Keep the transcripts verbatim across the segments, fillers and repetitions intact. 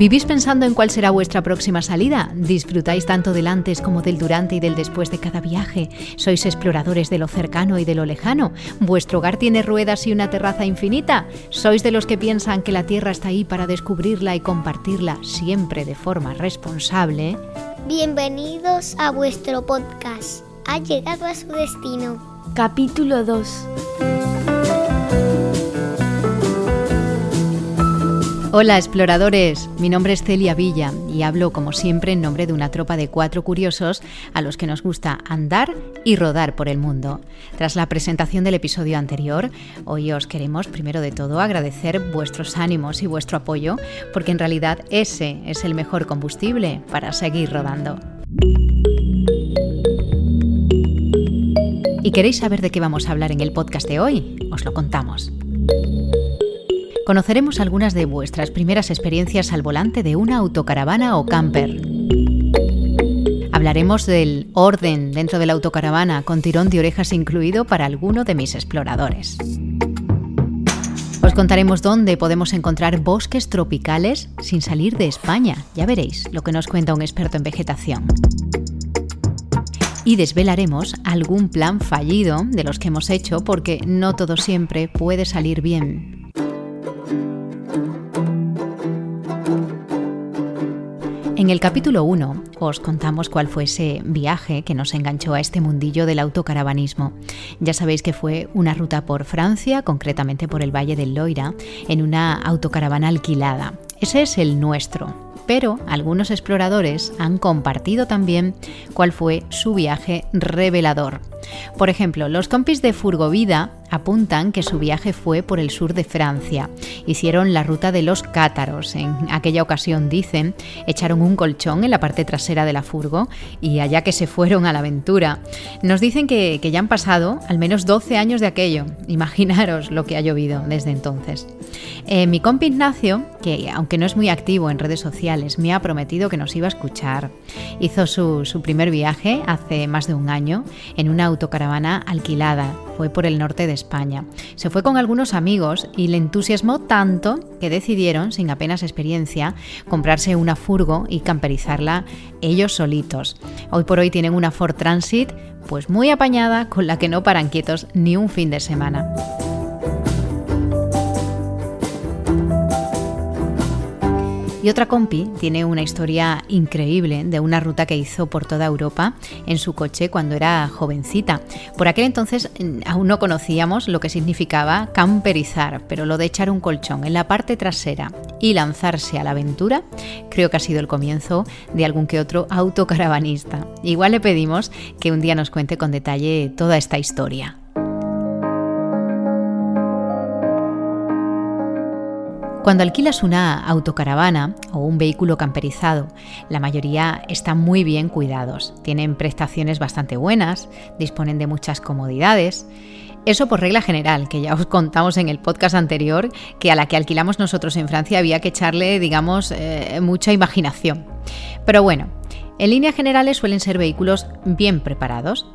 ¿Vivís pensando en cuál será vuestra próxima salida? ¿Disfrutáis tanto del antes como del durante y del después de cada viaje? ¿Sois exploradores de lo cercano y de lo lejano? ¿Vuestro hogar tiene ruedas y una terraza infinita? ¿Sois de los que piensan que la tierra está ahí para descubrirla y compartirla siempre de forma responsable? Bienvenidos a vuestro podcast. Ha llegado a su destino. Capítulo dos. Hola exploradores, mi nombre es Celia Villa y hablo como siempre en nombre de una tropa de cuatro curiosos a los que nos gusta andar y rodar por el mundo. Tras la presentación del episodio anterior, hoy os queremos primero de todo agradecer vuestros ánimos y vuestro apoyo, porque en realidad ese es el mejor combustible para seguir rodando. ¿Y queréis saber de qué vamos a hablar en el podcast de hoy? Os lo contamos. Conoceremos algunas de vuestras primeras experiencias al volante de una autocaravana o camper. Hablaremos del orden dentro de la autocaravana, con tirón de orejas incluido para alguno de mis exploradores. Os contaremos dónde podemos encontrar bosques tropicales sin salir de España. Ya veréis lo que nos cuenta un experto en vegetación. Y desvelaremos algún plan fallido de los que hemos hecho, porque no todo siempre puede salir bien. En el capítulo uno os contamos cuál fue ese viaje que nos enganchó a este mundillo del autocaravanismo. Ya sabéis que fue una ruta por Francia, concretamente por el Valle del Loira, en una autocaravana alquilada. Ese es el nuestro, pero algunos exploradores han compartido también cuál fue su viaje revelador. Por ejemplo, los compis de Furgovida apuntan que su viaje fue por el sur de Francia. Hicieron la ruta de los cátaros. En aquella ocasión, dicen, echaron un colchón en la parte trasera de la furgo y allá que se fueron a la aventura. Nos dicen que, que ya han pasado al menos doce años de aquello. Imaginaros lo que ha llovido desde entonces. Eh, mi compi Ignacio, que aunque no es muy activo en redes sociales, me ha prometido que nos iba a escuchar. Hizo su, su primer viaje hace más de un año en una autocaravana alquilada. Fue por el norte de España. Se fue con algunos amigos y le entusiasmó tanto que decidieron, sin apenas experiencia, comprarse una furgo y camperizarla ellos solitos. Hoy por hoy tienen una Ford Transit, pues muy apañada, con la que no paran quietos ni un fin de semana. Y otra compi tiene una historia increíble de una ruta que hizo por toda Europa en su coche cuando era jovencita. Por aquel entonces aún no conocíamos lo que significaba camperizar, pero lo de echar un colchón en la parte trasera y lanzarse a la aventura creo que ha sido el comienzo de algún que otro autocaravanista. Igual le pedimos que un día nos cuente con detalle toda esta historia. Cuando alquilas una autocaravana o un vehículo camperizado, la mayoría están muy bien cuidados, tienen prestaciones bastante buenas, disponen de muchas comodidades. Eso por regla general, que ya os contamos en el podcast anterior, que a la que alquilamos nosotros en Francia había que echarle, digamos, eh, mucha imaginación. Pero bueno, en líneas generales suelen ser vehículos bien preparados.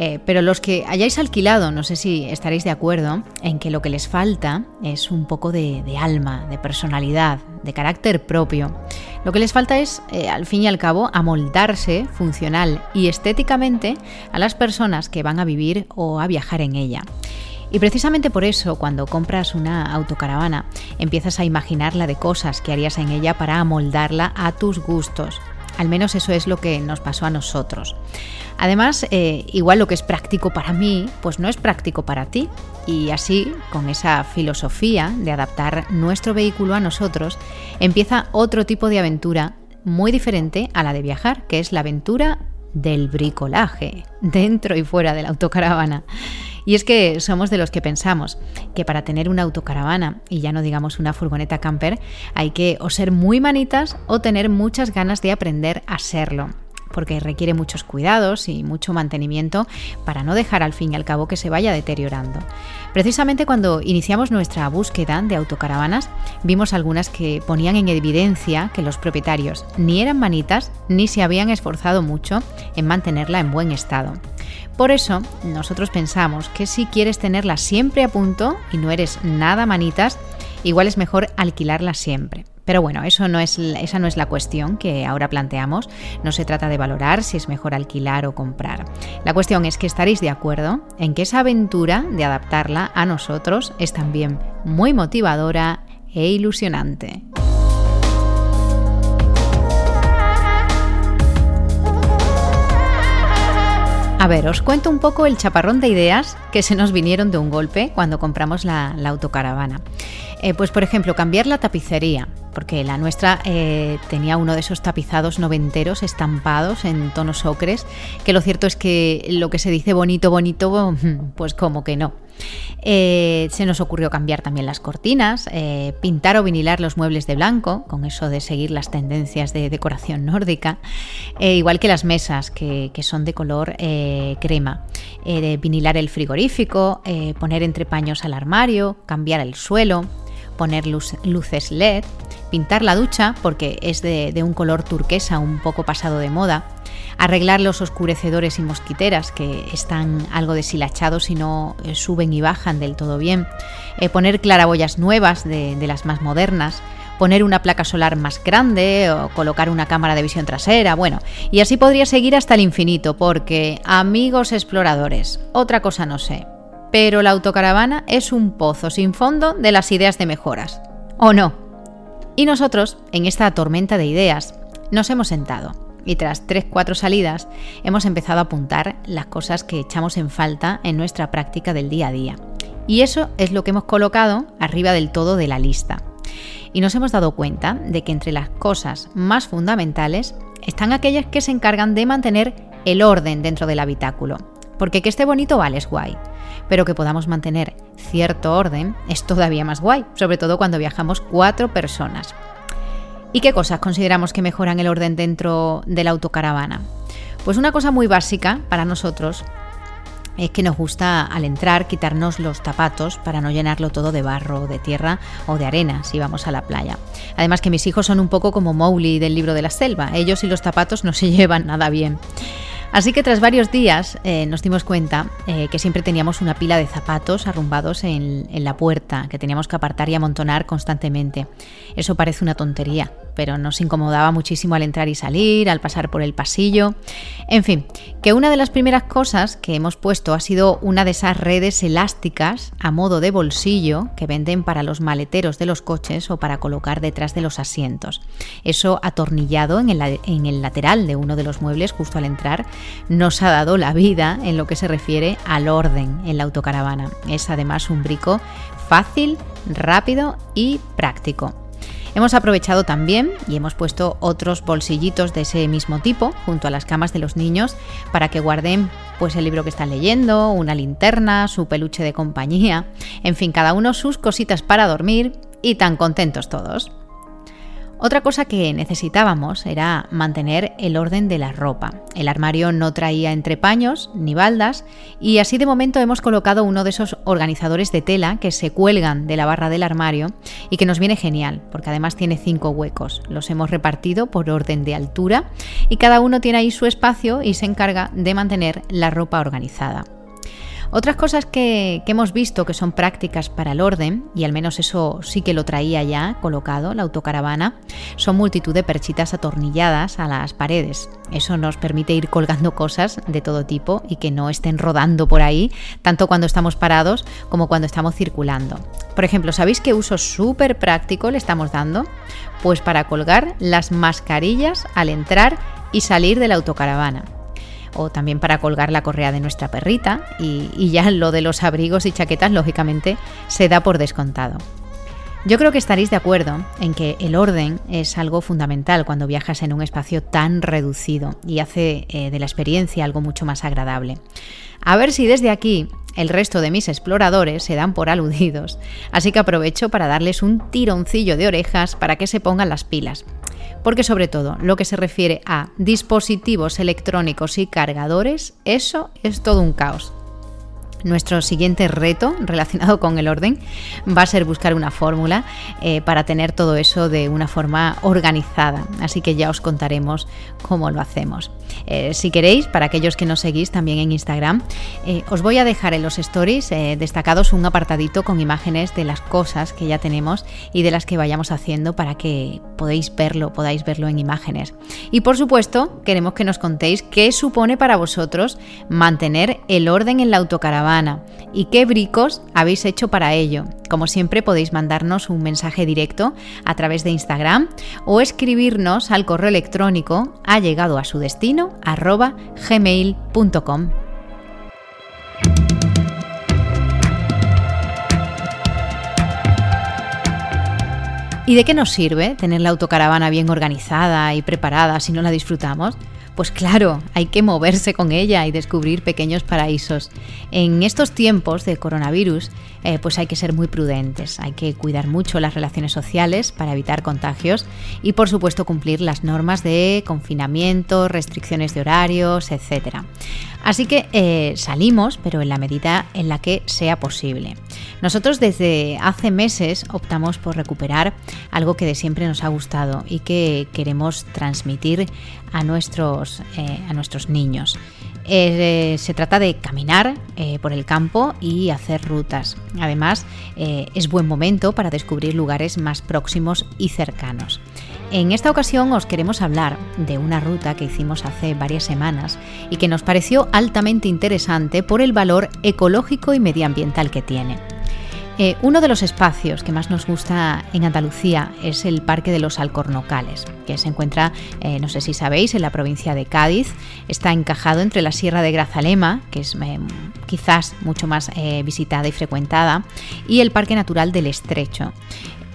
Eh, pero los que hayáis alquilado, no sé si estaréis de acuerdo en que lo que les falta es un poco de, de alma, de personalidad, de carácter propio. Lo que les falta es, eh, al fin y al cabo, amoldarse funcional y estéticamente a las personas que van a vivir o a viajar en ella. Y precisamente por eso, cuando compras una autocaravana, empiezas a imaginarla de cosas que harías en ella para amoldarla a tus gustos. Al menos eso es lo que nos pasó a nosotros. Además, eh, igual lo que es práctico para mí, pues no es práctico para ti. Y así, con esa filosofía de adaptar nuestro vehículo a nosotros, empieza otro tipo de aventura muy diferente a la de viajar, que es la aventura del bricolaje, dentro y fuera de la autocaravana. Y es que somos de los que pensamos que para tener una autocaravana, y ya no digamos una furgoneta camper, hay que o ser muy manitas o tener muchas ganas de aprender a serlo, porque requiere muchos cuidados y mucho mantenimiento para no dejar al fin y al cabo que se vaya deteriorando. Precisamente cuando iniciamos nuestra búsqueda de autocaravanas, vimos algunas que ponían en evidencia que los propietarios ni eran manitas ni se habían esforzado mucho en mantenerla en buen estado. Por eso, nosotros pensamos que si quieres tenerla siempre a punto y no eres nada manitas, igual es mejor alquilarla siempre. Pero bueno, eso no es, esa no es la cuestión que ahora planteamos. No se trata de valorar si es mejor alquilar o comprar. La cuestión es que estaréis de acuerdo en que esa aventura de adaptarla a nosotros es también muy motivadora e ilusionante. A ver, os cuento un poco el chaparrón de ideas que se nos vinieron de un golpe cuando compramos la, la autocaravana. Eh, pues por ejemplo, cambiar la tapicería, porque la nuestra eh, tenía uno de esos tapizados noventeros estampados en tonos ocres, que lo cierto es que lo que se dice bonito, bonito, pues como que no. Eh, se nos ocurrió cambiar también las cortinas, eh, pintar o vinilar los muebles de blanco, con eso de seguir las tendencias de decoración nórdica, eh, igual que las mesas, que, que son de color eh, crema, eh, de vinilar el frigorífico, eh, poner entrepaños al armario, cambiar el suelo, poner luz, luces L E D, pintar la ducha, porque es de, de un color turquesa un poco pasado de moda, arreglar los oscurecedores y mosquiteras que están algo deshilachados y no eh, suben y bajan del todo bien, eh, poner claraboyas nuevas de, de las más modernas, poner una placa solar más grande o colocar una cámara de visión trasera, bueno, y así podría seguir hasta el infinito, porque, amigos exploradores, otra cosa no sé, pero la autocaravana es un pozo sin fondo de las ideas de mejoras, ¿o no? Y nosotros, en esta tormenta de ideas, nos hemos sentado y tras tres cuatro salidas hemos empezado a apuntar las cosas que echamos en falta en nuestra práctica del día a día. Y eso es lo que hemos colocado arriba del todo de la lista. Y nos hemos dado cuenta de que entre las cosas más fundamentales están aquellas que se encargan de mantener el orden dentro del habitáculo. Porque que esté bonito, vale, es guay, pero que podamos mantener cierto orden es todavía más guay, sobre todo cuando viajamos cuatro personas. ¿Y qué cosas consideramos que mejoran el orden dentro de la autocaravana? Pues una cosa muy básica para nosotros es que nos gusta al entrar quitarnos los zapatos para no llenarlo todo de barro, de tierra o de arena si vamos a la playa. Además que mis hijos son un poco como Mowgli del libro de la selva, ellos y los zapatos no se llevan nada bien. Así que tras varios días eh, nos dimos cuenta eh, que siempre teníamos una pila de zapatos arrumbados en, en la puerta, que teníamos que apartar y amontonar constantemente. Eso parece una tontería, pero nos incomodaba muchísimo al entrar y salir, al pasar por el pasillo. En fin, que una de las primeras cosas que hemos puesto ha sido una de esas redes elásticas a modo de bolsillo que venden para los maleteros de los coches o para colocar detrás de los asientos. Eso atornillado en el, en el lateral de uno de los muebles justo al entrar nos ha dado la vida en lo que se refiere al orden en la autocaravana. Es además un brico fácil, rápido y práctico. Hemos aprovechado también y hemos puesto otros bolsillitos de ese mismo tipo junto a las camas de los niños para que guarden pues el libro que están leyendo, una linterna, su peluche de compañía, en fin, cada uno sus cositas para dormir y tan contentos todos. Otra cosa que necesitábamos era mantener el orden de la ropa. El armario no traía entrepaños ni baldas y así de momento hemos colocado uno de esos organizadores de tela que se cuelgan de la barra del armario y que nos viene genial porque además tiene cinco huecos. Los hemos repartido por orden de altura y cada uno tiene ahí su espacio y se encarga de mantener la ropa organizada. Otras cosas que, que hemos visto que son prácticas para el orden, y al menos eso sí que lo traía ya colocado la autocaravana, son multitud de perchitas atornilladas a las paredes. Eso nos permite ir colgando cosas de todo tipo y que no estén rodando por ahí, tanto cuando estamos parados como cuando estamos circulando. Por ejemplo, ¿sabéis qué uso súper práctico le estamos dando? Pues para colgar las mascarillas al entrar y salir de la autocaravana. O también para colgar la correa de nuestra perrita y, y ya lo de los abrigos y chaquetas, lógicamente, se da por descontado. Yo creo que estaréis de acuerdo en que el orden es algo fundamental cuando viajas en un espacio tan reducido y hace eh, de la experiencia algo mucho más agradable. A ver si desde aquí el resto de mis exploradores se dan por aludidos, así que aprovecho para darles un tironcillo de orejas para que se pongan las pilas. Porque sobre todo, lo que se refiere a dispositivos electrónicos y cargadores, eso es todo un caos. Nuestro siguiente reto relacionado con el orden va a ser buscar una fórmula eh, para tener todo eso de una forma organizada, así que ya os contaremos cómo lo hacemos. Eh, si queréis, para aquellos que nos seguís también en Instagram, eh, os voy a dejar en los stories eh, destacados un apartadito con imágenes de las cosas que ya tenemos y de las que vayamos haciendo para que podéis verlo, podáis verlo en imágenes. Y por supuesto, queremos que nos contéis qué supone para vosotros mantener el orden en la autocaravana y qué bricos habéis hecho para ello. Como siempre, podéis mandarnos un mensaje directo a través de Instagram o escribirnos al correo electrónico ha llegado a su destino arroba gmail punto com. ¿Y de qué nos sirve tener la autocaravana bien organizada y preparada si no la disfrutamos? Pues claro, hay que moverse con ella y descubrir pequeños paraísos. En estos tiempos de coronavirus, eh, pues hay que ser muy prudentes, hay que cuidar mucho las relaciones sociales para evitar contagios y, por supuesto, cumplir las normas de confinamiento, restricciones de horarios, etcétera. Así que eh, salimos, pero en la medida en la que sea posible. Nosotros desde hace meses optamos por recuperar algo que de siempre nos ha gustado y que queremos transmitir a nuestros Eh, a nuestros niños. Eh, eh, se trata de caminar eh, por el campo y hacer rutas. Además, eh, es buen momento para descubrir lugares más próximos y cercanos. En esta ocasión os queremos hablar de una ruta que hicimos hace varias semanas y que nos pareció altamente interesante por el valor ecológico y medioambiental que tiene. Eh, uno de los espacios que más nos gusta en Andalucía es el Parque de los Alcornocales, que se encuentra, eh, no sé si sabéis, en la provincia de Cádiz. Está encajado entre la Sierra de Grazalema, que es eh, quizás mucho más eh, visitada y frecuentada, y el Parque Natural del Estrecho.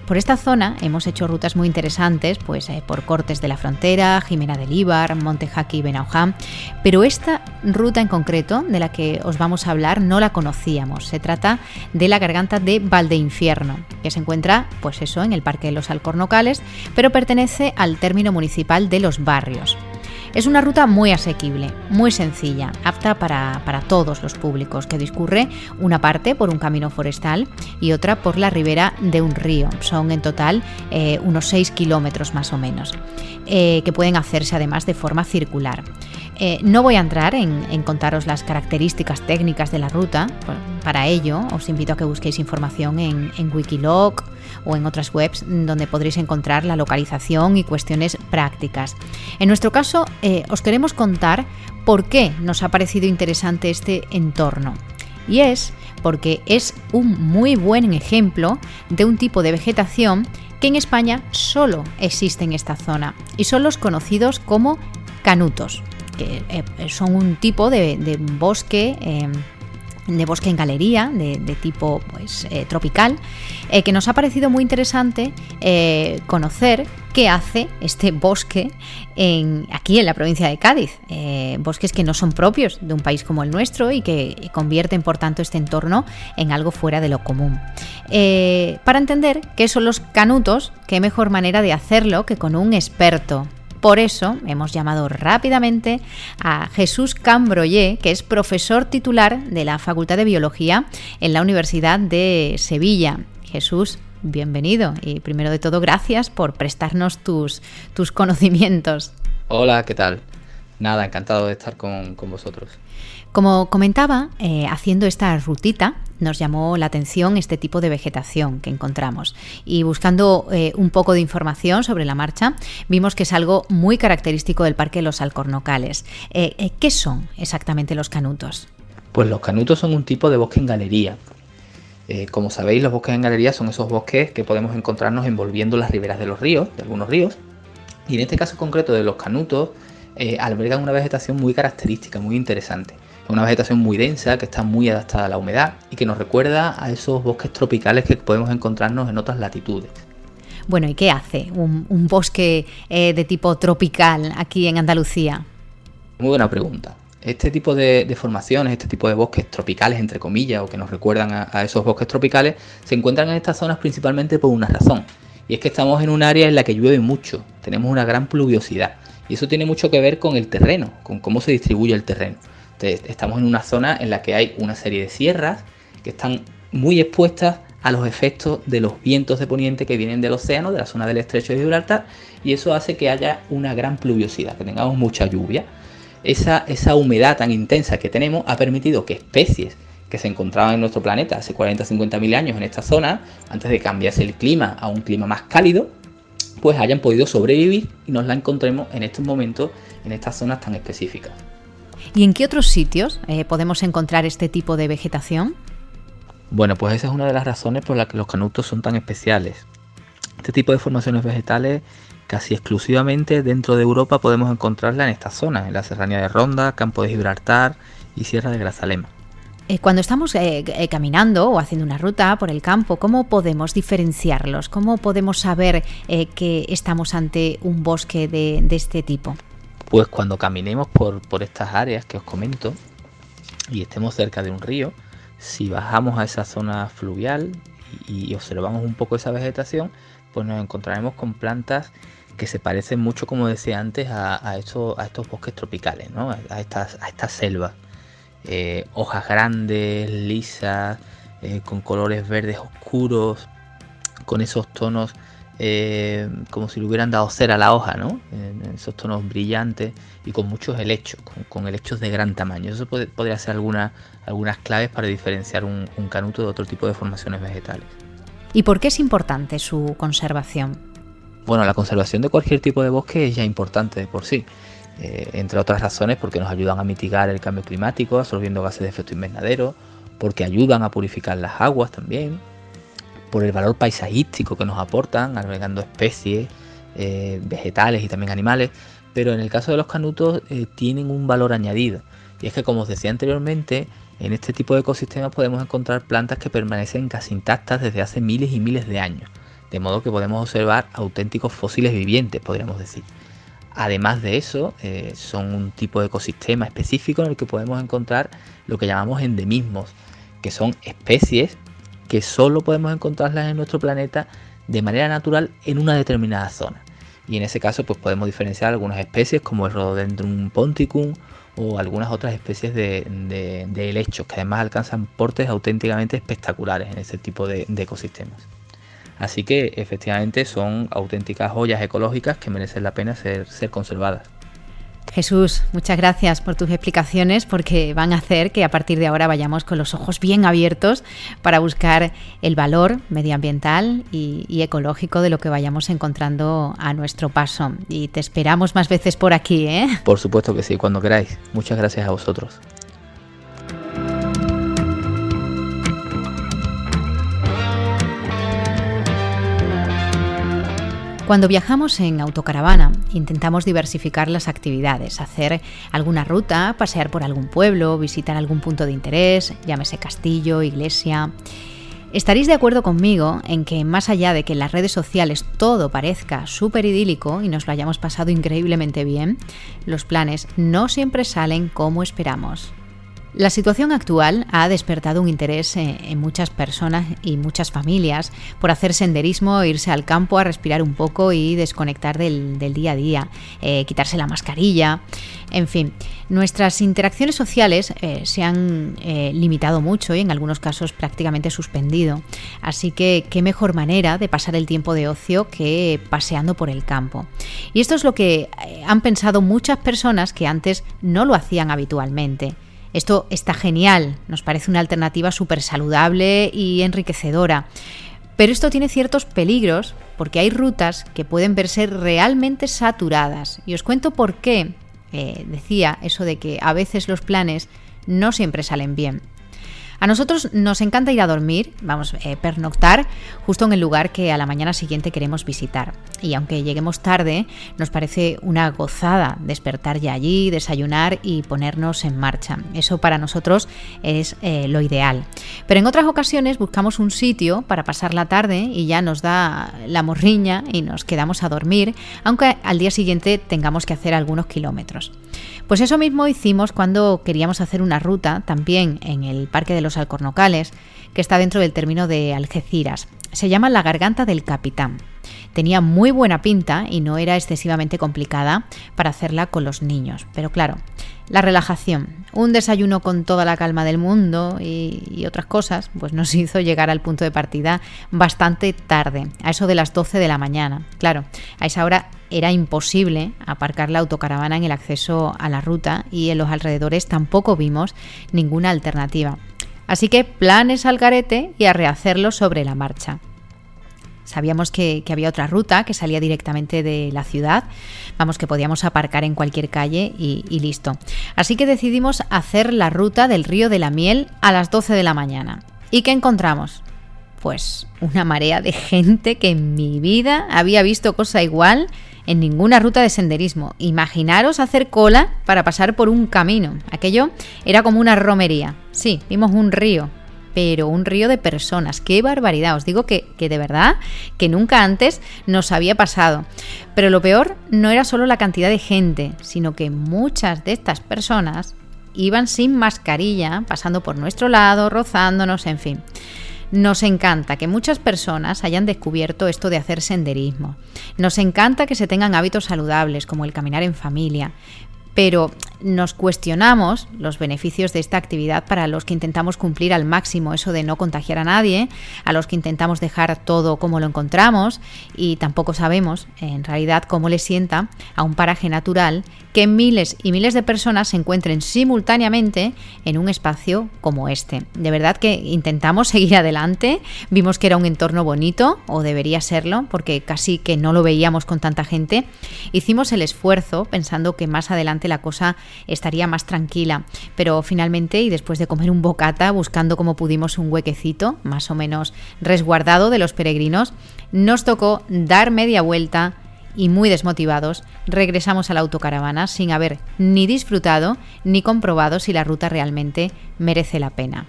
Por esta zona hemos hecho rutas muy interesantes, pues eh, por Cortes de la Frontera, Jimena del Ibar, Montejaque y Benauján, pero esta ruta en concreto de la que os vamos a hablar no la conocíamos. Se trata de la Garganta de Valdeinfierno, que se encuentra, pues eso, en el Parque de los Alcornocales, pero pertenece al término municipal de Los Barrios. Es una ruta muy asequible, muy sencilla, apta para, para todos los públicos, que discurre una parte por un camino forestal y otra por la ribera de un río. Son en total eh, unos seis kilómetros más o menos, eh, que pueden hacerse además de forma circular. Eh, no voy a entrar en, en contaros las características técnicas de la ruta. Para ello os invito a que busquéis información en, en Wikiloc o en otras webs donde podréis encontrar la localización y cuestiones prácticas. En nuestro caso eh, os queremos contar por qué nos ha parecido interesante este entorno. Y es porque es un muy buen ejemplo de un tipo de vegetación que en España solo existe en esta zona y son los conocidos como canutos, que son un tipo de, de bosque eh, de bosque en galería, de, de tipo pues, eh, tropical, eh, que nos ha parecido muy interesante eh, conocer qué hace este bosque en, aquí en la provincia de Cádiz. Eh, bosques que no son propios de un país como el nuestro y que convierten, por tanto, este entorno en algo fuera de lo común. Eh, para entender qué son los canutos, qué mejor manera de hacerlo que con un experto. Por eso hemos llamado rápidamente a Jesús Cambroyé, que es profesor titular de la Facultad de Biología en la Universidad de Sevilla. Jesús, bienvenido y primero de todo gracias por prestarnos tus, tus conocimientos. Hola, ¿qué tal? Nada, encantado de estar con, con vosotros. Como comentaba, eh, haciendo esta rutita nos llamó la atención este tipo de vegetación que encontramos y buscando eh, un poco de información sobre la marcha vimos que es algo muy característico del Parque de los Alcornocales. Eh, eh, ¿Qué son exactamente los canutos? Pues los canutos son un tipo de bosque en galería. Eh, como sabéis, los bosques en galería son esos bosques que podemos encontrarnos envolviendo las riberas de los ríos, de algunos ríos, y en este caso concreto de los canutos eh, albergan una vegetación muy característica, muy interesante. Es una vegetación muy densa que está muy adaptada a la humedad y que nos recuerda a esos bosques tropicales que podemos encontrarnos en otras latitudes. Bueno, ¿y qué hace un, un bosque eh, de tipo tropical aquí en Andalucía? Muy buena pregunta. Este tipo de, de formaciones, este tipo de bosques tropicales, entre comillas, o que nos recuerdan a, a esos bosques tropicales, se encuentran en estas zonas principalmente por una razón. Y es que estamos en un área en la que llueve mucho, tenemos una gran pluviosidad. Y eso tiene mucho que ver con el terreno, con cómo se distribuye el terreno. Estamos en una zona en la que hay una serie de sierras que están muy expuestas a los efectos de los vientos de poniente que vienen del océano, de la zona del Estrecho de Gibraltar, y eso hace que haya una gran pluviosidad, que tengamos mucha lluvia. Esa, esa humedad tan intensa que tenemos ha permitido que especies que se encontraban en nuestro planeta hace cuarenta o cincuenta mil años en esta zona, antes de cambiarse el clima a un clima más cálido, pues hayan podido sobrevivir y nos la encontremos en estos momentos en estas zonas tan específicas. ¿Y en qué otros sitios eh, podemos encontrar este tipo de vegetación? Bueno, pues esa es una de las razones por las que los canutos son tan especiales. Este tipo de formaciones vegetales casi exclusivamente dentro de Europa podemos encontrarla en estas zonas, en la Serranía de Ronda, Campo de Gibraltar y Sierra de Grazalema. Cuando estamos eh, caminando o haciendo una ruta por el campo, ¿cómo podemos diferenciarlos? ¿Cómo podemos saber eh, que estamos ante un bosque de, de este tipo? Pues cuando caminemos por, por estas áreas que os comento y estemos cerca de un río, si bajamos a esa zona fluvial y, y observamos un poco esa vegetación, pues nos encontraremos con plantas que se parecen mucho, como decía antes, a, a, estos, a estos bosques tropicales, ¿no? A estas, a estas selvas. Eh, hojas grandes, lisas, eh, con colores verdes oscuros, con esos tonos eh, como si le hubieran dado cera a la hoja, ¿no? Eh, esos tonos brillantes y con muchos helechos, con, con helechos de gran tamaño. Eso puede, podría ser alguna, algunas claves para diferenciar un, un canuto de otro tipo de formaciones vegetales. ¿Y por qué es importante su conservación? Bueno, la conservación de cualquier tipo de bosque es ya importante de por sí. Eh, entre otras razones porque nos ayudan a mitigar el cambio climático absorbiendo gases de efecto invernadero, porque ayudan a purificar las aguas también, por el valor paisajístico que nos aportan albergando especies eh, vegetales y también animales, pero en el caso de los canutos eh, tienen un valor añadido, y es que, como os decía anteriormente, en este tipo de ecosistemas podemos encontrar plantas que permanecen casi intactas desde hace miles y miles de años, de modo que podemos observar auténticos fósiles vivientes, podríamos decir. Además de eso, eh, son un tipo de ecosistema específico en el que podemos encontrar lo que llamamos endemismos, que son especies que solo podemos encontrarlas en nuestro planeta de manera natural en una determinada zona. Y en ese caso, pues podemos diferenciar algunas especies como el Rhododendron ponticum o algunas otras especies de, de, de helechos, que además alcanzan portes auténticamente espectaculares en este tipo de, de ecosistemas. Así que efectivamente son auténticas joyas ecológicas que merecen la pena ser, ser conservadas. Jesús, muchas gracias por tus explicaciones, porque van a hacer que a partir de ahora vayamos con los ojos bien abiertos para buscar el valor medioambiental y, y ecológico de lo que vayamos encontrando a nuestro paso. Y te esperamos más veces por aquí, ¿eh? Por supuesto que sí, cuando queráis. Muchas gracias a vosotros. Cuando viajamos en autocaravana, intentamos diversificar las actividades, hacer alguna ruta, pasear por algún pueblo, visitar algún punto de interés, llámese castillo, iglesia. Estaréis de acuerdo conmigo en que, más allá de que en las redes sociales todo parezca súper idílico y nos lo hayamos pasado increíblemente bien, los planes no siempre salen como esperamos. La situación actual ha despertado un interés en muchas personas y muchas familias por hacer senderismo, irse al campo a respirar un poco y desconectar del, del día a día, eh, quitarse la mascarilla. En fin, nuestras interacciones sociales eh, se han eh, limitado mucho y en algunos casos prácticamente suspendido. Así que qué mejor manera de pasar el tiempo de ocio que paseando por el campo. Y esto es lo que han pensado muchas personas que antes no lo hacían habitualmente. Esto está genial, nos parece una alternativa súper saludable y enriquecedora. Pero esto tiene ciertos peligros porque hay rutas que pueden verse realmente saturadas. Y os cuento por qué eh, decía eso de que a veces los planes no siempre salen bien. A nosotros nos encanta ir a dormir, vamos, eh, pernoctar, justo en el lugar que a la mañana siguiente queremos visitar. Y aunque lleguemos tarde, nos parece una gozada despertar ya allí, desayunar y ponernos en marcha. Eso para nosotros es eh, lo ideal. Pero en otras ocasiones buscamos un sitio para pasar la tarde y ya nos da la morriña y nos quedamos a dormir, aunque al día siguiente tengamos que hacer algunos kilómetros. Pues eso mismo hicimos cuando queríamos hacer una ruta también en el Parque de los Alcornocales, que está dentro del término de Algeciras. Se llama la Garganta del Capitán. Tenía muy buena pinta y no era excesivamente complicada para hacerla con los niños. Pero claro, La relajación, un desayuno con toda la calma del mundo y, y otras cosas, pues nos hizo llegar al punto de partida bastante tarde, a eso de las doce de la mañana. Claro, a esa hora era imposible aparcar la autocaravana en el acceso a la ruta y en los alrededores tampoco vimos ninguna alternativa. Así que planes al garete y a rehacerlo sobre la marcha. Sabíamos que, que había otra ruta que salía directamente de la ciudad, vamos, que podíamos aparcar en cualquier calle y, y listo. Así que decidimos hacer la ruta del Río de la Miel a las doce de la mañana. ¿Y qué encontramos? Pues una marea de gente que en mi vida había visto cosa igual en ninguna ruta de senderismo. Imaginaros hacer cola para pasar por un camino. Aquello era como una romería. Sí, vimos un río. Pero un río de personas, qué barbaridad, os digo que, que de verdad que nunca antes nos había pasado. Pero lo peor no era solo la cantidad de gente, sino que muchas de estas personas iban sin mascarilla, pasando por nuestro lado, rozándonos, en fin. Nos encanta que muchas personas hayan descubierto esto de hacer senderismo. Nos encanta que se tengan hábitos saludables, como el caminar en familia. Pero nos cuestionamos los beneficios de esta actividad para los que intentamos cumplir al máximo eso de no contagiar a nadie, a los que intentamos dejar todo como lo encontramos y tampoco sabemos en realidad cómo le sienta a un paraje natural que miles y miles de personas se encuentren simultáneamente en un espacio como este. De verdad que intentamos seguir adelante, vimos que era un entorno bonito, o debería serlo, porque casi que no lo veíamos con tanta gente. Hicimos el esfuerzo pensando que más adelante la cosa estaría más tranquila, pero finalmente, y después de comer un bocata, buscando como pudimos un huequecito más o menos resguardado de los peregrinos, nos tocó dar media vuelta y, muy desmotivados, regresamos a la autocaravana sin haber ni disfrutado ni comprobado si la ruta realmente merece la pena.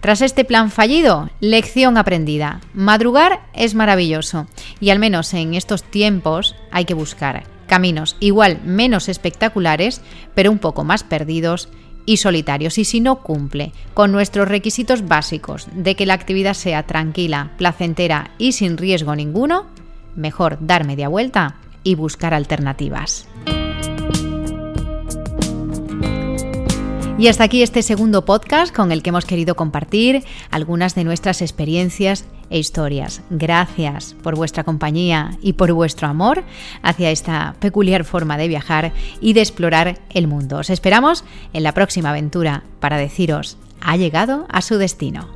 Tras este plan fallido, lección aprendida: madrugar es maravilloso y al menos en estos tiempos hay que buscar caminos igual menos espectaculares, pero un poco más perdidos y solitarios. Y si no cumple con nuestros requisitos básicos de que la actividad sea tranquila, placentera y sin riesgo ninguno, mejor dar media vuelta y buscar alternativas. Y hasta aquí este segundo podcast con el que hemos querido compartir algunas de nuestras experiencias e historias. Gracias por vuestra compañía y por vuestro amor hacia esta peculiar forma de viajar y de explorar el mundo. Os esperamos en la próxima aventura para deciros: ha llegado a su destino.